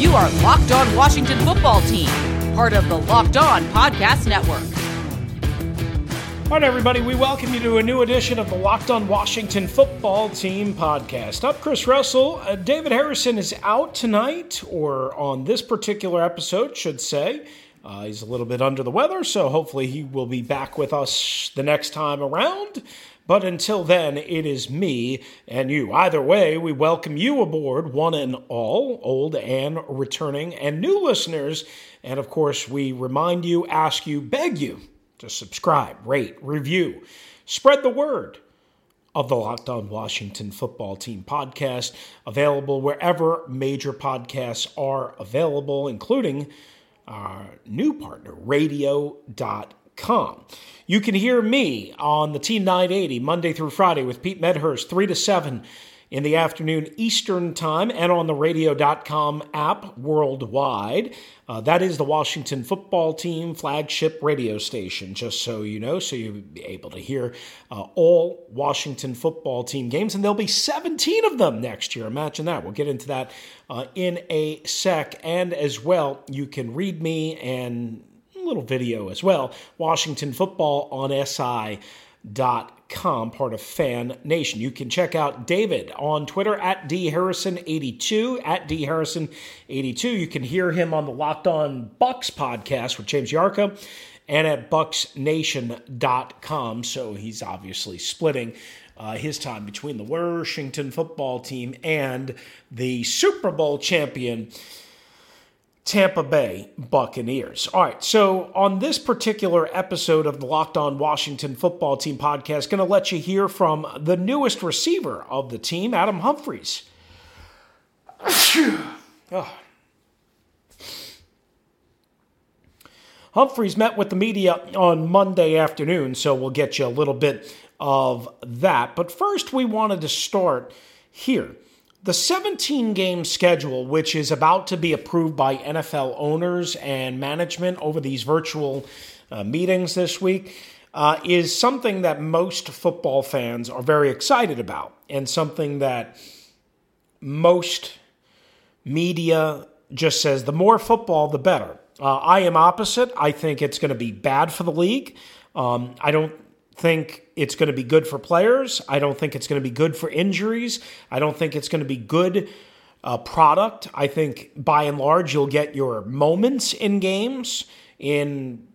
You are Locked On Washington Football Team, part of the Locked On Podcast Network. All right, everybody, we welcome you to a new edition of the Locked On Washington Football Team podcast. I'm Chris Russell. David Harrison is out tonight, or on this particular episode, should say. He's a little bit under the weather, so hopefully he will be back with us the next time around. But until then, it is me and you. Either way, we welcome you aboard, one and all, old and returning, and new listeners. And of course, we remind you, ask you, beg you to subscribe, rate, review, spread the word of the Locked On Washington Football Team podcast, available wherever major podcasts are available, including our new partner, Radio.com. You can hear me on the Team 980 Monday through Friday with Pete Medhurst, 3 to 7 in the afternoon Eastern Time, and on the Radio.com app worldwide. That is the Washington Football Team flagship radio station, just so you know, so you'll be able to hear all Washington Football Team games, and there'll be 17 of them next year. Imagine that. We'll get into that in a sec, and as well, you can read me and a little video as well, WashingtonFootballOnSI.com, part of Fan Nation. You can check out David on Twitter at DHarrison82, at DHarrison82. You can hear him on the Locked On Bucks podcast with James Yarka and at BucksNation.com. So he's obviously splitting his time between the Washington Football Team and the Super Bowl champion Tampa Bay Buccaneers. All right, so on this particular episode of the Locked On Washington Football Team podcast, going to let you hear from the newest receiver of the team, Adam Humphries. Oh. Humphries met with the media on Monday afternoon, so we'll get you a little bit of that. But first, we wanted to start here. The 17-game schedule, which is about to be approved by NFL owners and management over these virtual meetings this week, is something that most football fans are very excited about, and something that most media just says, the more football, the better. I am opposite. I think it's going to be bad for the league. I don't think it's going to be good for players. I don't think it's going to be good for injuries. I don't think it's going to be good product. I think by and large you'll get your moments in games in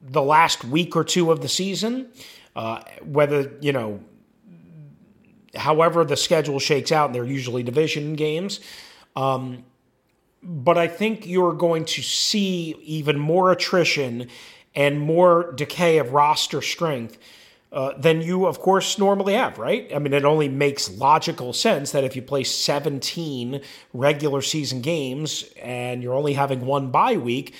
the last week or two of the season, whether, you know, however the schedule shakes out, and they're usually division games. But I think you're going to see even more attrition and more decay of roster strength than you, of course, normally have, right? I mean, it only makes logical sense that if you play 17 regular season games and you're only having one bye week,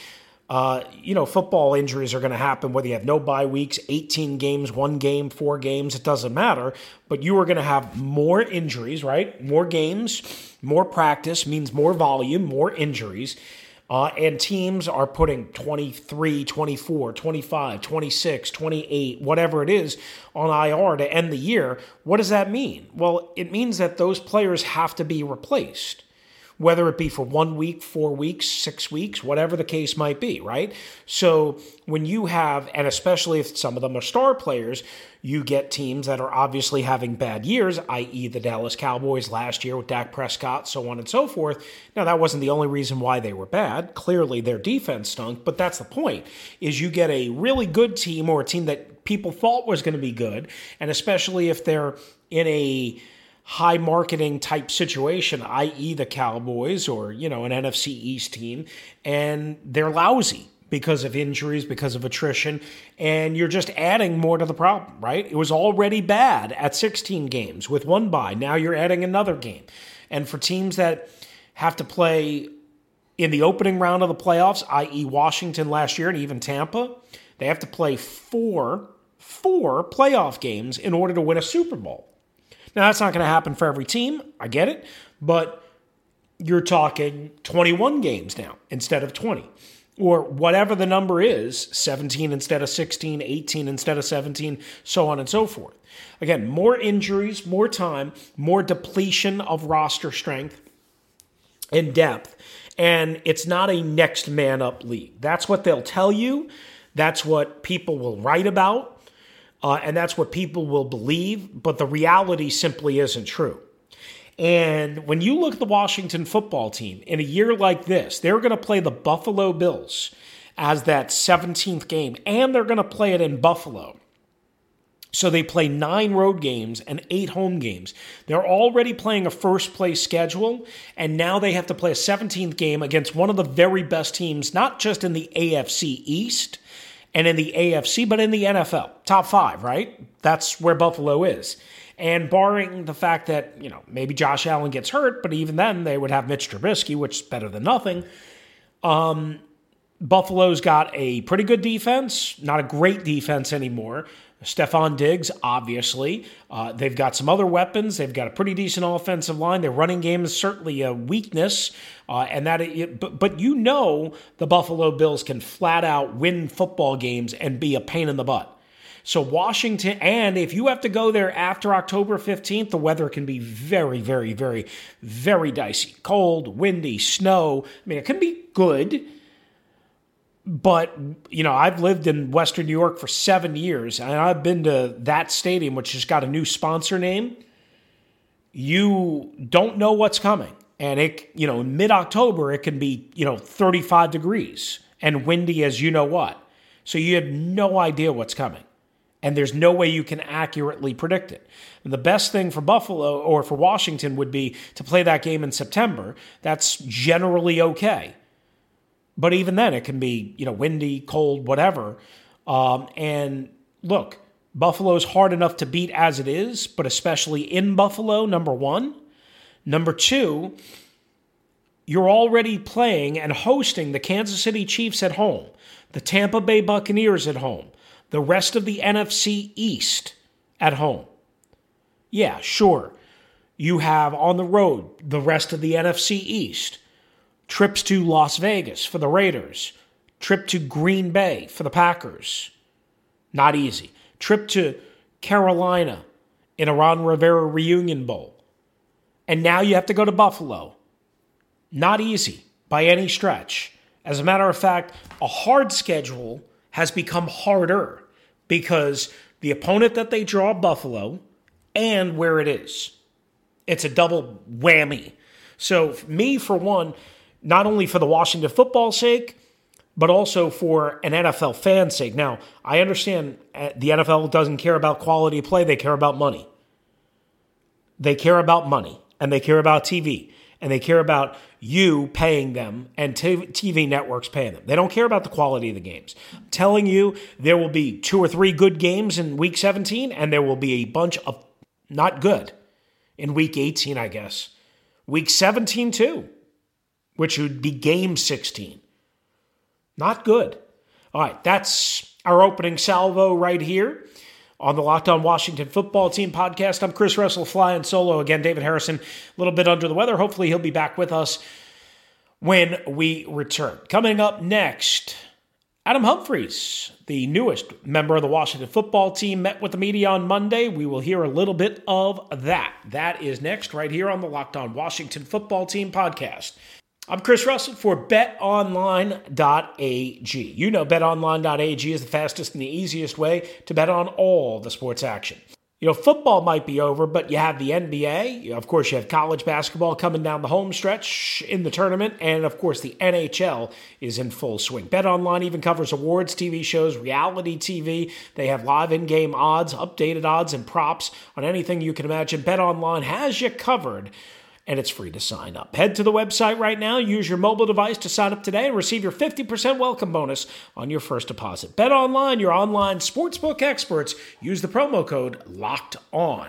you know, football injuries are going to happen whether you have no bye weeks, 18 games, one game, four games, it doesn't matter. But you are going to have more injuries, right? More games, more practice means more volume, more injuries. And teams are putting 23, 24, 25, 26, 28, whatever it is, on IR to end the year. What does that mean? Well, it means that those players have to be replaced, whether it be for 1 week, 4 weeks, 6 weeks, whatever the case might be, right? So when you have, and especially if some of them are star players, you get teams that are obviously having bad years, i.e. the Dallas Cowboys last year with Dak Prescott, so on and so forth. Now, that wasn't the only reason why they were bad. Clearly, their defense stunk, but that's the point, is you get a really good team or a team that people thought was going to be good, and especially if they're in a high marketing type situation, i.e. the Cowboys or, you know, an NFC East team, and they're lousy because of injuries, because of attrition, and you're just adding more to the problem, right? It was already bad at 16 games with one bye. Now you're adding another game. And for teams that have to play in the opening round of the playoffs, i.e. Washington last year and even Tampa, they have to play four playoff games in order to win a Super Bowl. Now, that's not going to happen for every team. I get it. But you're talking 21 games now instead of 20. Or whatever the number is, 17 instead of 16, 18 instead of 17, so on and so forth. Again, more injuries, more time, more depletion of roster strength and depth. And it's not a next man up league. That's what they'll tell you. That's what people will write about. And that's what people will believe. But the reality simply isn't true. And when you look at the Washington football team in a year like this, they're going to play the Buffalo Bills as that 17th game, and they're going to play it in Buffalo. So they play 9 road games and 8 home games. They're already playing a first-place schedule, and now they have to play a 17th game against one of the very best teams, not just in the AFC East and in the AFC, but in the NFL. Top 5, right? That's where Buffalo is. And barring the fact that, you know, maybe Josh Allen gets hurt, but even then they would have Mitch Trubisky, which is better than nothing. Buffalo's got a pretty good defense, not a great defense anymore. Stephon Diggs, obviously. They've got some other weapons. They've got a pretty decent offensive line. Their running game is certainly a weakness. But you know the Buffalo Bills can flat out win football games and be a pain in the butt. So Washington, and if you have to go there after October 15th, the weather can be very, very, very, very dicey. Cold, windy, snow. I mean, it can be good, but, you know, I've lived in Western New York for 7 years, and I've been to that stadium, which has got a new sponsor name. You don't know what's coming. And, it, you know, in mid-October, it can be, you know, 35 degrees and windy as you know what. So you have no idea what's coming. And there's no way you can accurately predict it. And the best thing for Buffalo or for Washington would be to play that game in September. That's generally okay. But even then, it can be, you know, windy, cold, whatever. And look, Buffalo's hard enough to beat as it is, but especially in Buffalo, number one. Number two, you're already playing and hosting the Kansas City Chiefs at home, the Tampa Bay Buccaneers at home, the rest of the NFC East at home. Yeah, sure. You have on the road the rest of the NFC East. Trips to Las Vegas for the Raiders. Trip to Green Bay for the Packers. Not easy. Trip to Carolina in a Ron Rivera reunion bowl. And now you have to go to Buffalo. Not easy by any stretch. As a matter of fact, a hard schedule has become harder because the opponent that they draw, Buffalo, and where it is. It's a double whammy. So for me, for one, not only for the Washington football's sake, but also for an NFL fan's sake. Now, I understand the NFL doesn't care about quality play. They care about money. They care about money, and they care about TV. And they care about you paying them and TV networks paying them. They don't care about the quality of the games. I'm telling you, there will be 2 or 3 good games in Week 17, and there will be a bunch of not good in Week 18, I guess. Week 17, too, which would be Game 16. Not good. All right, that's our opening salvo right here. On the Locked On Washington Football Team podcast, I'm Chris Russell, flying solo. Again, David Harrison, a little bit under the weather. Hopefully he'll be back with us when we return. Coming up next, Adam Humphries, the newest member of the Washington Football Team, met with the media on Monday. We will hear a little bit of that. That is next right here on the Locked On Washington Football Team podcast. I'm Chris Russell for BetOnline.AG. You know BetOnline.AG is the fastest and the easiest way to bet on all the sports action. You know, football might be over, but you have the NBA. Of course, you have college basketball coming down the home stretch in the tournament. And, of course, the NHL is in full swing. BetOnline even covers awards, TV shows, reality TV. They have live in-game odds, updated odds, and props on anything you can imagine. BetOnline has you covered and it's free to sign up. Head to the website right now, use your mobile device to sign up today, and receive your 50% welcome bonus on your first deposit. Bet Online, your online sportsbook experts. Use the promo code LOCKEDON.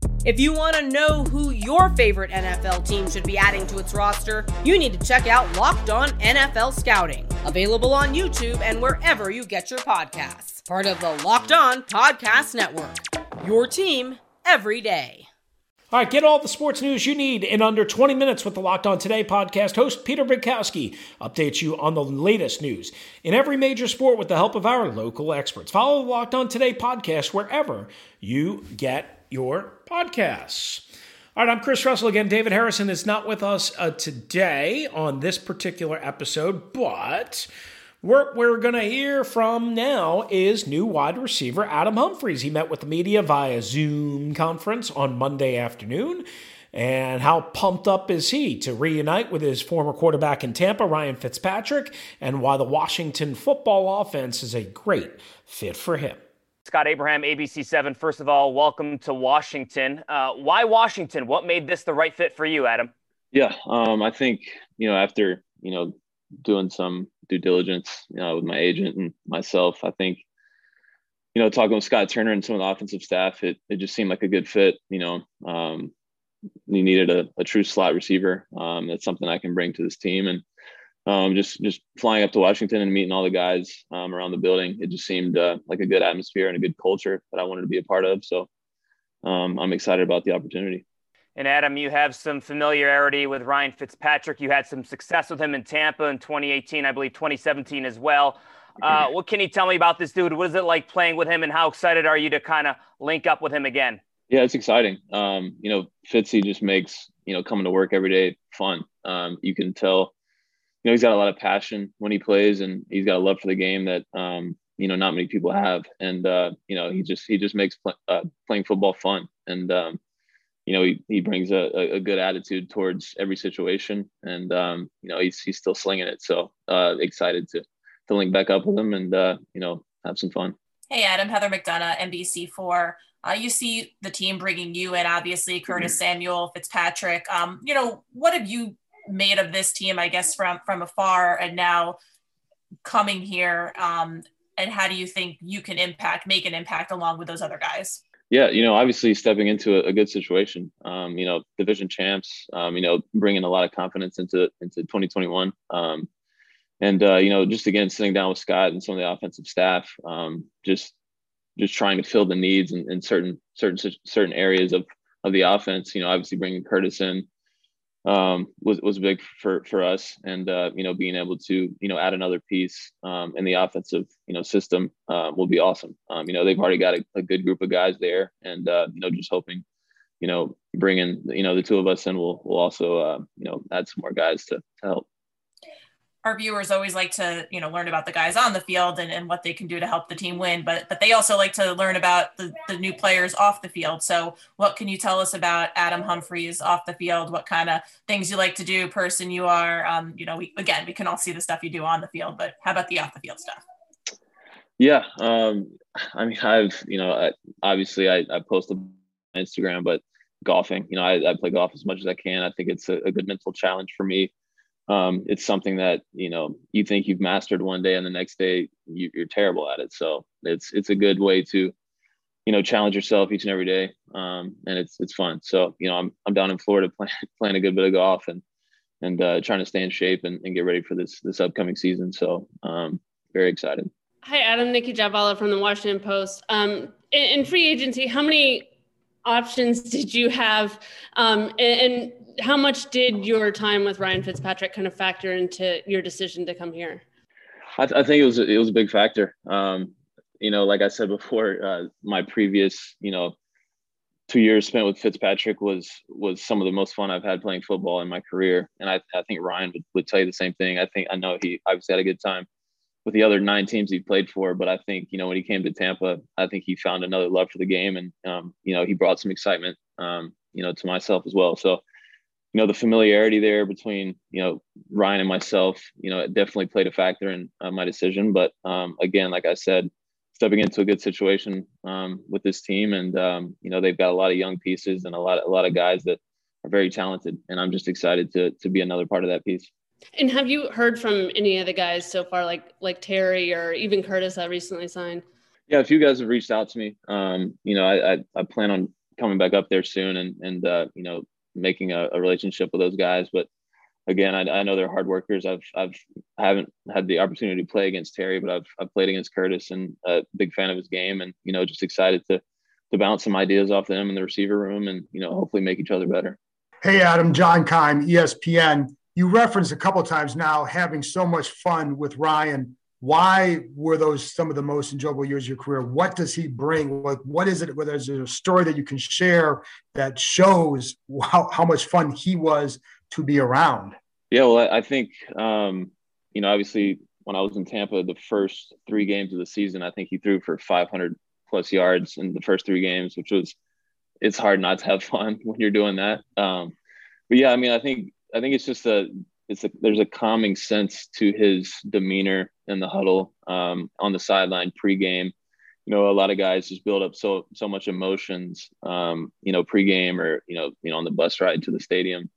If you want to know who your favorite NFL team should be adding to its roster, you need to check out Locked On NFL Scouting, available on YouTube and wherever you get your podcasts. Part of the Locked On Podcast Network, your team every day. All right, get all the sports news you need in under 20 minutes with the Locked On Today podcast. Host Peter Brinkowski updates you on the latest news in every major sport with the help of our local experts. Follow the Locked On Today podcast wherever you get your podcasts. All right, I'm Chris Russell again. David Harrison is not with us today on this particular episode, but what we're going to hear from now is new wide receiver Adam Humphries. He met with the media via Zoom conference on Monday afternoon. And how pumped up is he to reunite with his former quarterback in Tampa, Ryan Fitzpatrick, and why the Washington football offense is a great fit for him. Scott Abraham, ABC7. First of all, welcome to Washington. Why Washington? What made this the right fit for you, Adam? Yeah, I think, after, doing some due diligence, with my agent and myself, I think, talking with Scott Turner and some of the offensive staff, it just seemed like a good fit. You needed a true slot receiver. That's something I can bring to this team. And just flying up to Washington and meeting all the guys around the building, it just seemed like a good atmosphere and a good culture that I wanted to be a part of. So I'm excited about the opportunity. And Adam, you have some familiarity with Ryan Fitzpatrick. You had some success with him in Tampa in 2018, I believe 2017 as well. What can you tell me about this dude? What is it like playing with him, and how excited are you to kind of link up with him again? Yeah, it's exciting. Fitzy just makes, coming to work every day fun. You can tell, he's got a lot of passion when he plays, and he's got a love for the game that, not many people have. And, he just makes playing football fun. And, he brings a good attitude towards every situation, and, he's still slinging it. So excited to link back up with him and, have some fun. Hey, Adam, Heather McDonough, NBC4. You see the team bringing you in, obviously, Curtis Samuel, Fitzpatrick. What have you made of this team, I guess, from afar and now coming here? And how do you think you can make an impact along with those other guys? Yeah, obviously stepping into a good situation, division champs, bringing a lot of confidence into 2021. Just again, sitting down with Scott and some of the offensive staff, just trying to fill the needs in certain areas of the offense. Obviously bringing Curtis in, was big for us, and being able to add another piece in the offensive system will be awesome. They've already got a good group of guys there, and just hoping bringing the two of us in will also add some more guys to help. Our viewers always like to learn about the guys on the field and what they can do to help the team win, but they also like to learn about the new players off the field. So what can you tell us about Adam Humphries off the field? What kind of things you like to do, person you are? We can all see the stuff you do on the field, but how about the off the field stuff? Yeah. I post on Instagram, but golfing, I play golf as much as I can. I think it's a good mental challenge for me. It's something that, you think you've mastered one day, and the next day you're terrible at it. So it's a good way to, challenge yourself each and every day. And it's fun. So, I'm down in Florida playing a good bit of golf and trying to stay in shape and get ready for this upcoming season. So, very excited. Hi, Adam, Nikki Javala from the Washington Post. In free agency, how many options did you have? And how much did your time with Ryan Fitzpatrick kind of factor into your decision to come here? I think it was a big factor. Like I said before, my previous, 2 years spent with Fitzpatrick was some of the most fun I've had playing football in my career. And I think Ryan would tell you the same thing. I know he obviously had a good time with the other nine teams he played for. But I think, you know, when he came to Tampa, I think he found another love for the game. And, you know, he brought some excitement, you know, to myself as well. So, you know, the familiarity there between, you know, Ryan and myself, you know, it definitely played a factor in my decision. But again, like I said, stepping into a good situation with this team, and you know, they've got a lot of young pieces and a lot of guys that are very talented, and I'm just excited to be another part of that piece. And have you heard from any of the guys so far, like Terry or even Curtis that recently signed? Yeah, a few guys have reached out to me. You know, I plan on coming back up there soon and you know, making a relationship with those guys. But again, I know they're hard workers. I haven't had the opportunity to play against Terry, but I've played against Curtis, and a big fan of his game, and, you know, just excited to bounce some ideas off them in the receiver room and, you know, hopefully make each other better. Hey, Adam, John Kime, ESPN. You referenced a couple of times now having so much fun with Ryan. Why were those some of the most enjoyable years of your career? What does he bring? Like, what is it? Whether there's a story that you can share that shows how much fun he was to be around? Yeah, well, I think, you know, obviously when I was in Tampa, the first three games of the season, I think he threw for 500 plus yards in the first three games, which was, it's hard not to have fun when you're doing that. But yeah, I mean, I think it's just there's a calming sense to his demeanor in the huddle, on the sideline pregame. You know, a lot of guys just build up so much emotions, you know, pregame or, you know, on the bus ride to the stadium.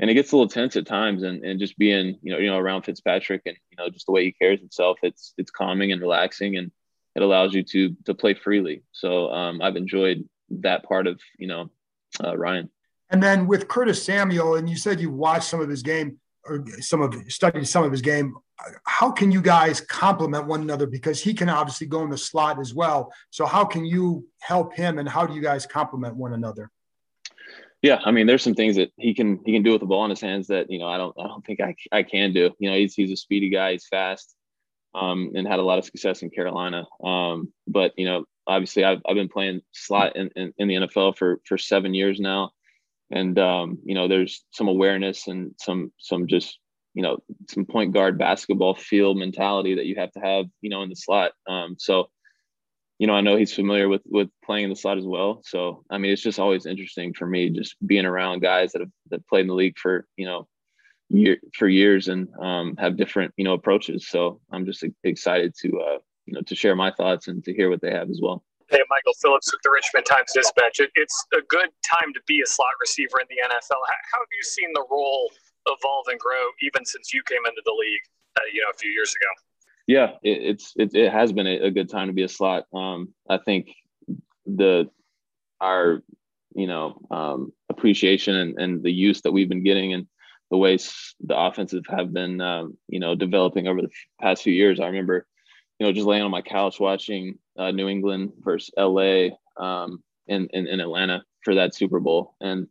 And it gets a little tense at times, and just being, you know, around Fitzpatrick and, you know, just the way he carries himself, it's calming and relaxing, and it allows you to play freely. So I've enjoyed that part of, you know, Ryan. And then with Curtis Samuel, and you said you watched some of his game or studied some of his game, how can you guys complement one another? Because he can obviously go in the slot as well. So how can you help him, and how do you guys complement one another? Yeah, I mean, there's some things that he can do with the ball in his hands that, you know, I don't think I can do. You know, he's a speedy guy, he's fast, and had a lot of success in Carolina. But, you know, obviously I've been playing slot in the NFL for 7 years now. And, you know, there's some awareness and some just, you know, some point guard basketball field mentality that you have to have, you know, in the slot. So, you know, I know he's familiar with playing in the slot as well. So, I mean, it's just always interesting for me, just being around guys that played in the league for, you know, years and have different, you know, approaches. So I'm just excited to, you know, to share my thoughts and to hear what they have as well. Hey, Michael Phillips with the Richmond Times-Dispatch. It's a good time to be a slot receiver in the NFL. How have you seen the role evolve and grow even since you came into the league, you know, a few years ago? Yeah, it has been a good time to be a slot. I think our you know, appreciation and the use that we've been getting and the ways the offenses have been, you know, developing over the past few years. I remember, you know, just laying on my couch watching New England versus LA in Atlanta for that Super Bowl. And,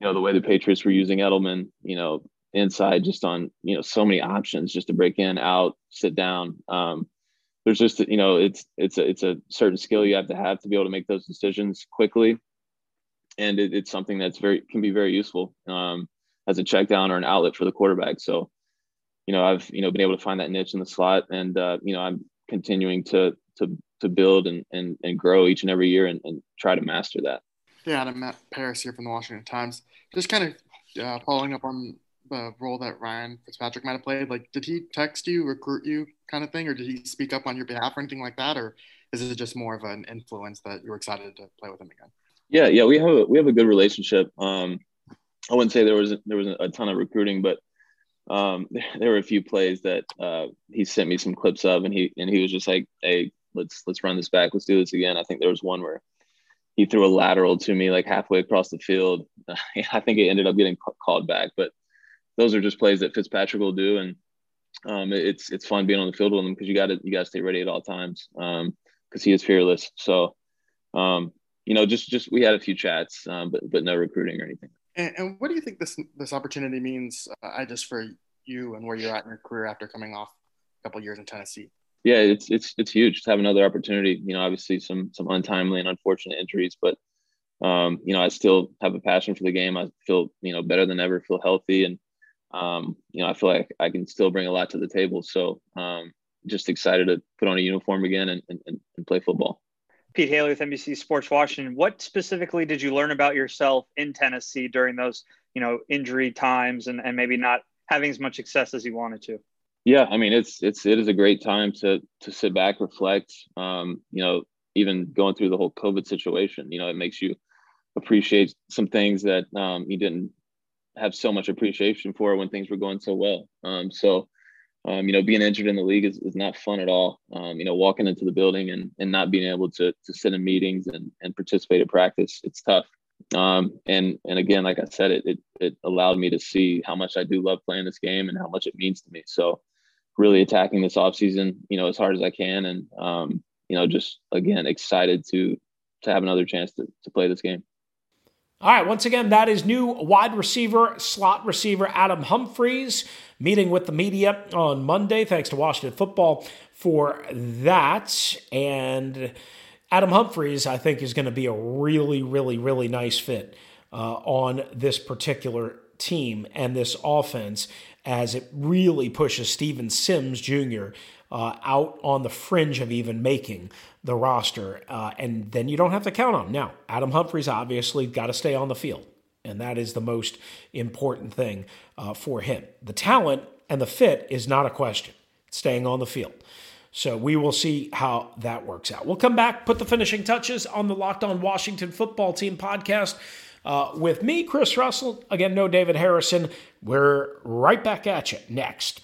you know, the way the Patriots were using Edelman, you know, inside just on, you know, so many options just to break in, out, sit down. There's just, you know, it's a certain skill you have to be able to make those decisions quickly. And it's something that's can be very useful as a check down or an outlet for the quarterback. So, you know, I've, you know, been able to find that niche in the slot, and, you know, I'm continuing to build and grow each and every year and try to master that. Yeah, I'm Matt Paris here from the Washington Times. Just kind of following up on the role that Ryan Fitzpatrick might have played. Like, did he text you, recruit you kind of thing, or did he speak up on your behalf or anything like that? Or is it just more of an influence that you're excited to play with him again? Yeah, we have a good relationship. I wouldn't say there was a ton of recruiting, but there were a few plays that he sent me some clips of, and he was just like, hey, let's run this back. Let's do this again. I think there was one where he threw a lateral to me like halfway across the field. I think it ended up getting called back, but those are just plays that Fitzpatrick will do. And it's fun being on the field with him, because you gotta stay ready at all times, because he is fearless. So, you know, just we had a few chats, but no recruiting or anything. And what do you think this opportunity means, just for you and where you're at in your career after coming off a couple of years in Tennessee? Yeah, it's huge to have another opportunity. You know, obviously some untimely and unfortunate injuries, but you know, I still have a passion for the game. I feel, you know, better than ever, feel healthy, and you know, I feel like I can still bring a lot to the table. So just excited to put on a uniform again and play football. Pete Haley with NBC Sports Washington. What specifically did you learn about yourself in Tennessee during those, you know, injury times and maybe not having as much success as you wanted to? Yeah, I mean, it is a great time to sit back, reflect, you know, even going through the whole COVID situation, you know, it makes you appreciate some things that you didn't have so much appreciation for when things were going so well. You know, being injured in the league is not fun at all. You know, walking into the building and not being able to sit in meetings and participate in practice, it's tough. And again, like I said, it allowed me to see how much I do love playing this game and how much it means to me. So really attacking this offseason, you know, as hard as I can. And, you know, just, again, excited to have another chance to play this game. All right, once again, that is new wide receiver, slot receiver Adam Humphries meeting with the media on Monday. Thanks to Washington Football for that. And Adam Humphries, I think, is going to be a really, really, really nice fit on this particular team and this offense as it really pushes Steven Sims Jr. Out on the fringe of even making the roster. And then you don't have to count on him. Now, Adam Humphries obviously got to stay on the field, and that is the most important thing for him. The talent and the fit is not a question. It's staying on the field. So we will see how that works out. We'll come back, put the finishing touches on the Locked On Washington Football Team podcast with me, Chris Russell. Again, no David Harrison. We're right back at you next.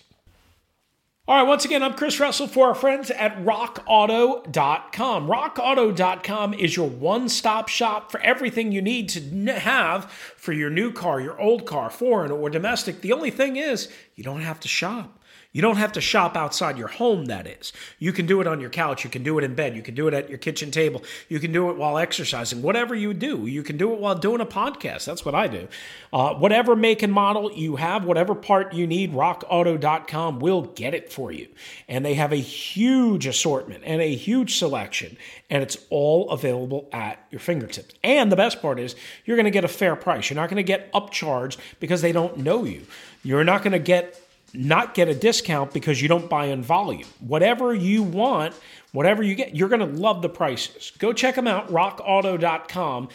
All right, once again, I'm Chris Russell for our friends at RockAuto.com. RockAuto.com is your one-stop shop for everything you need to have for your new car, your old car, foreign or domestic. The only thing is you don't have to shop. You don't have to shop outside your home, that is. You can do it on your couch. You can do it in bed. You can do it at your kitchen table. You can do it while exercising. Whatever you do, you can do it while doing a podcast. That's what I do. Whatever make and model you have, whatever part you need, rockauto.com will get it for you. And they have a huge assortment and a huge selection, and it's all available at your fingertips. And the best part is you're going to get a fair price. You're not going to get upcharged because they don't know you. You're not going to not get a discount because you don't buy in volume. Whatever you want, whatever you get, you're going to love the prices. Go check them out, rockauto.com.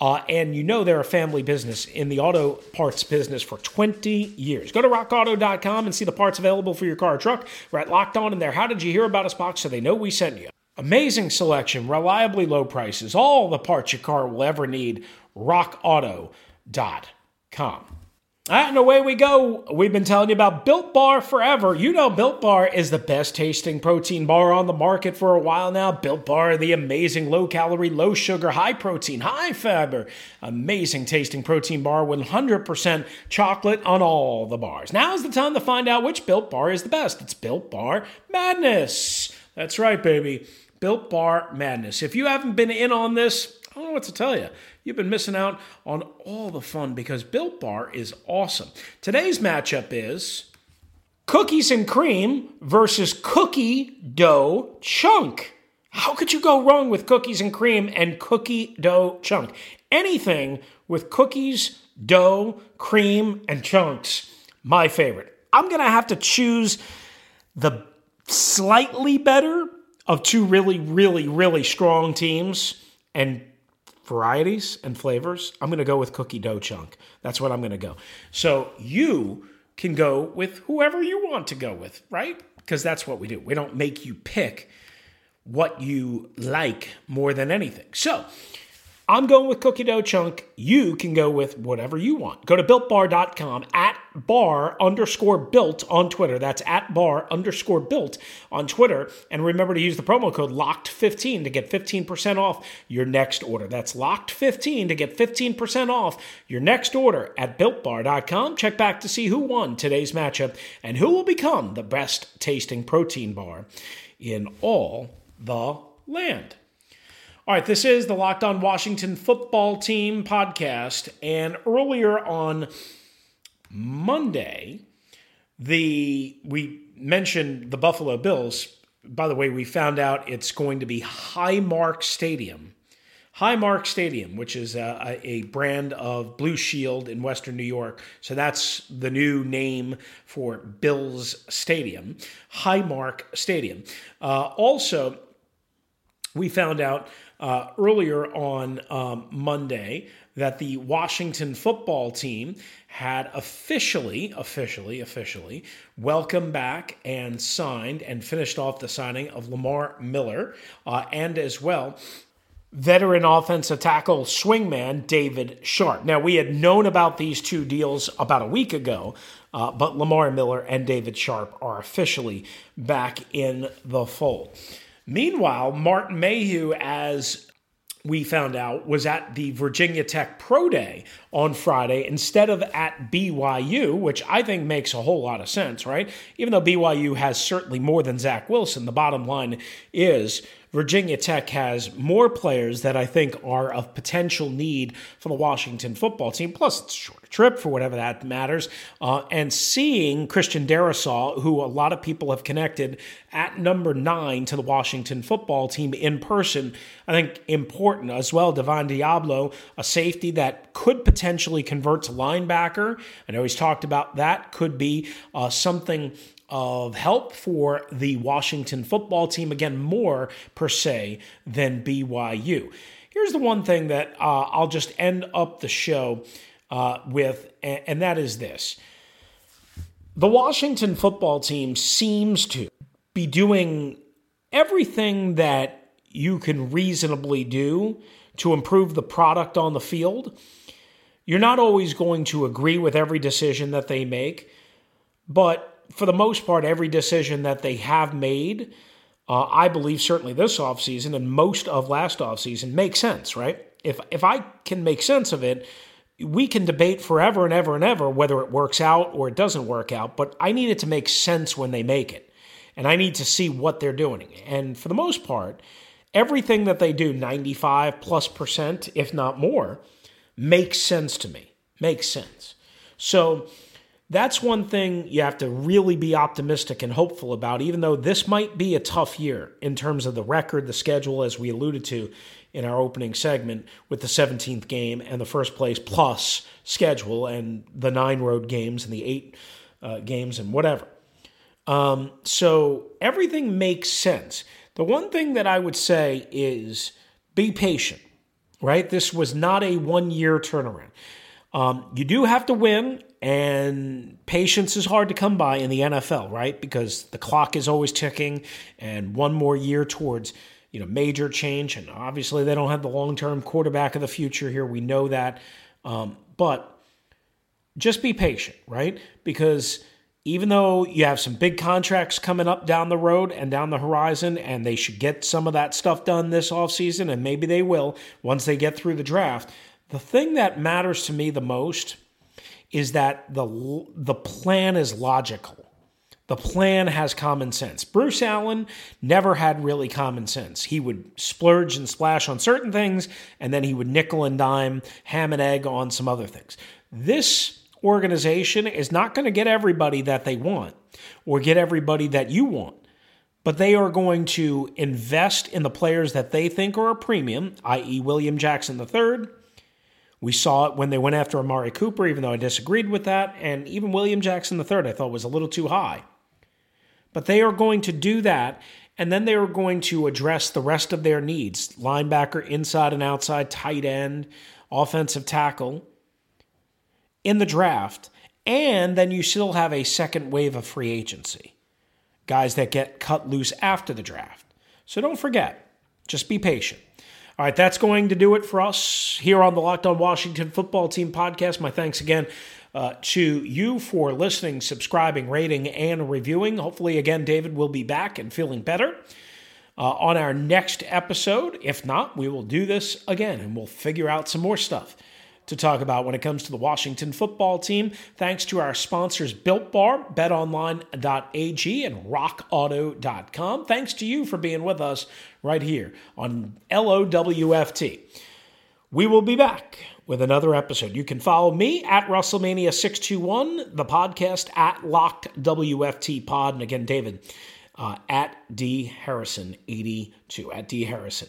And you know they're a family business in the auto parts business for 20 years. Go to rockauto.com and see the parts available for your car or truck. We're at Locked On in there. How did you hear about us box so they know we sent you? Amazing selection, reliably low prices, all the parts your car will ever need, rockauto.com. And away we go. We've been telling you about Built Bar forever. You know Built Bar is the best tasting protein bar on the market for a while now. Built Bar, the amazing low-calorie, low-sugar, high-protein, high-fiber, amazing tasting protein bar with 100% chocolate on all the bars. Now's the time to find out which Built Bar is the best. It's Built Bar Madness. That's right, baby. Built Bar Madness. If you haven't been in on this, I don't know what to tell you. You've been missing out on all the fun because Built Bar is awesome. Today's matchup is cookies and cream versus cookie dough chunk. How could you go wrong with cookies and cream and cookie dough chunk? Anything with cookies, dough, cream, and chunks, my favorite. I'm going to have to choose the slightly better of two really, really, really strong teams and varieties and flavors. I'm going to go with cookie dough chunk. That's what I'm going to go. So you can go with whoever you want to go with, right? Because that's what we do. We don't make you pick what you like more than anything. So I'm going with cookie dough chunk. You can go with whatever you want. Go to BuiltBar.com, @bar_built on Twitter. That's @bar_built on Twitter. And remember to use the promo code LOCKED15 to get 15% off your next order. That's LOCKED15 to get 15% off your next order at BuiltBar.com. Check back to see who won today's matchup and who will become the best tasting protein bar in all the land. All right, this is the Locked On Washington Football Team podcast. And earlier on Monday, we mentioned the Buffalo Bills. By the way, we found out it's going to be Highmark Stadium. Highmark Stadium, which is a brand of Blue Shield in Western New York. So that's the new name for Bills Stadium, Highmark Stadium. Also, we found out earlier on Monday that the Washington Football Team had officially welcomed back and signed and finished off the signing of Lamar Miller, and as well, veteran offensive tackle swingman David Sharpe. Now, we had known about these two deals about a week ago, but Lamar Miller and David Sharpe are officially back in the fold. Meanwhile, Martin Mayhew, as we found out, was at the Virginia Tech Pro Day on Friday instead of at BYU, which I think makes a whole lot of sense, right? Even though BYU has certainly more than Zach Wilson, the bottom line is Virginia Tech has more players that I think are of potential need for the Washington Football Team. Plus, it's a short trip for whatever that matters. And seeing Christian Darrisaw, who a lot of people have connected at number 9 to the Washington Football Team in person, I think important as well. Devon Diablo, a safety that could potentially convert to linebacker. I know he's talked about that. Could be something of help for the Washington Football Team. Again, more per se than BYU. Here's the one thing that I'll just end up the show with, and that is this. The Washington Football Team seems to be doing everything that you can reasonably do to improve the product on the field. You're not always going to agree with every decision that they make, but for the most part, every decision that they have made, I believe certainly this offseason and most of last offseason, makes sense, right? If I can make sense of it, we can debate forever and ever and ever whether it works out or it doesn't work out, but I need it to make sense when they make it, and I need to see what they're doing. And for the most part, everything that they do, 95+%, if not more, makes sense to me, makes sense. So that's one thing you have to really be optimistic and hopeful about, even though this might be a tough year in terms of the record, the schedule, as we alluded to in our opening segment with the 17th game and the first place plus schedule and the 9 road games and the 8 games and whatever. So everything makes sense. The one thing that I would say is be patient, right? This was not a one-year turnaround. You do have to win, and patience is hard to come by in the NFL, right? Because the clock is always ticking, and one more year towards, major change. And obviously they don't have the long-term quarterback of the future here. We know that. But just be patient, right? Because even though you have some big contracts coming up down the road and down the horizon, and they should get some of that stuff done this offseason, and maybe they will once they get through the draft, the thing that matters to me the most is that the plan is logical. The plan has common sense. Bruce Allen never had really common sense. He would splurge and splash on certain things, and then he would nickel and dime, ham and egg on some other things. This organization is not going to get everybody that they want or get everybody that you want, but they are going to invest in the players that they think are a premium, i.e. William Jackson III. We saw it when they went after Amari Cooper, even though I disagreed with that, and even William Jackson III I thought was a little too high. But they are going to do that, and then they are going to address the rest of their needs. Linebacker, inside and outside, tight end, offensive tackle in the draft, and then you still have a second wave of free agency. Guys that get cut loose after the draft. So don't forget, just be patient. All right, that's going to do it for us here on the Locked On Washington Football Team podcast. My thanks again to you for listening, subscribing, rating, and reviewing. Hopefully, again, David will be back and feeling better on our next episode. If not, we will do this again, and we'll figure out some more stuff to talk about when it comes to the Washington Football Team. Thanks to our sponsors, Built Bar, BetOnline.AG, and RockAuto.com. Thanks to you for being with us right here on LOWFT. We will be back with another episode. You can follow me at WrestleMania 621, the podcast at LockedWFT Pod. And again, David at D Harrison 82, at D Harrison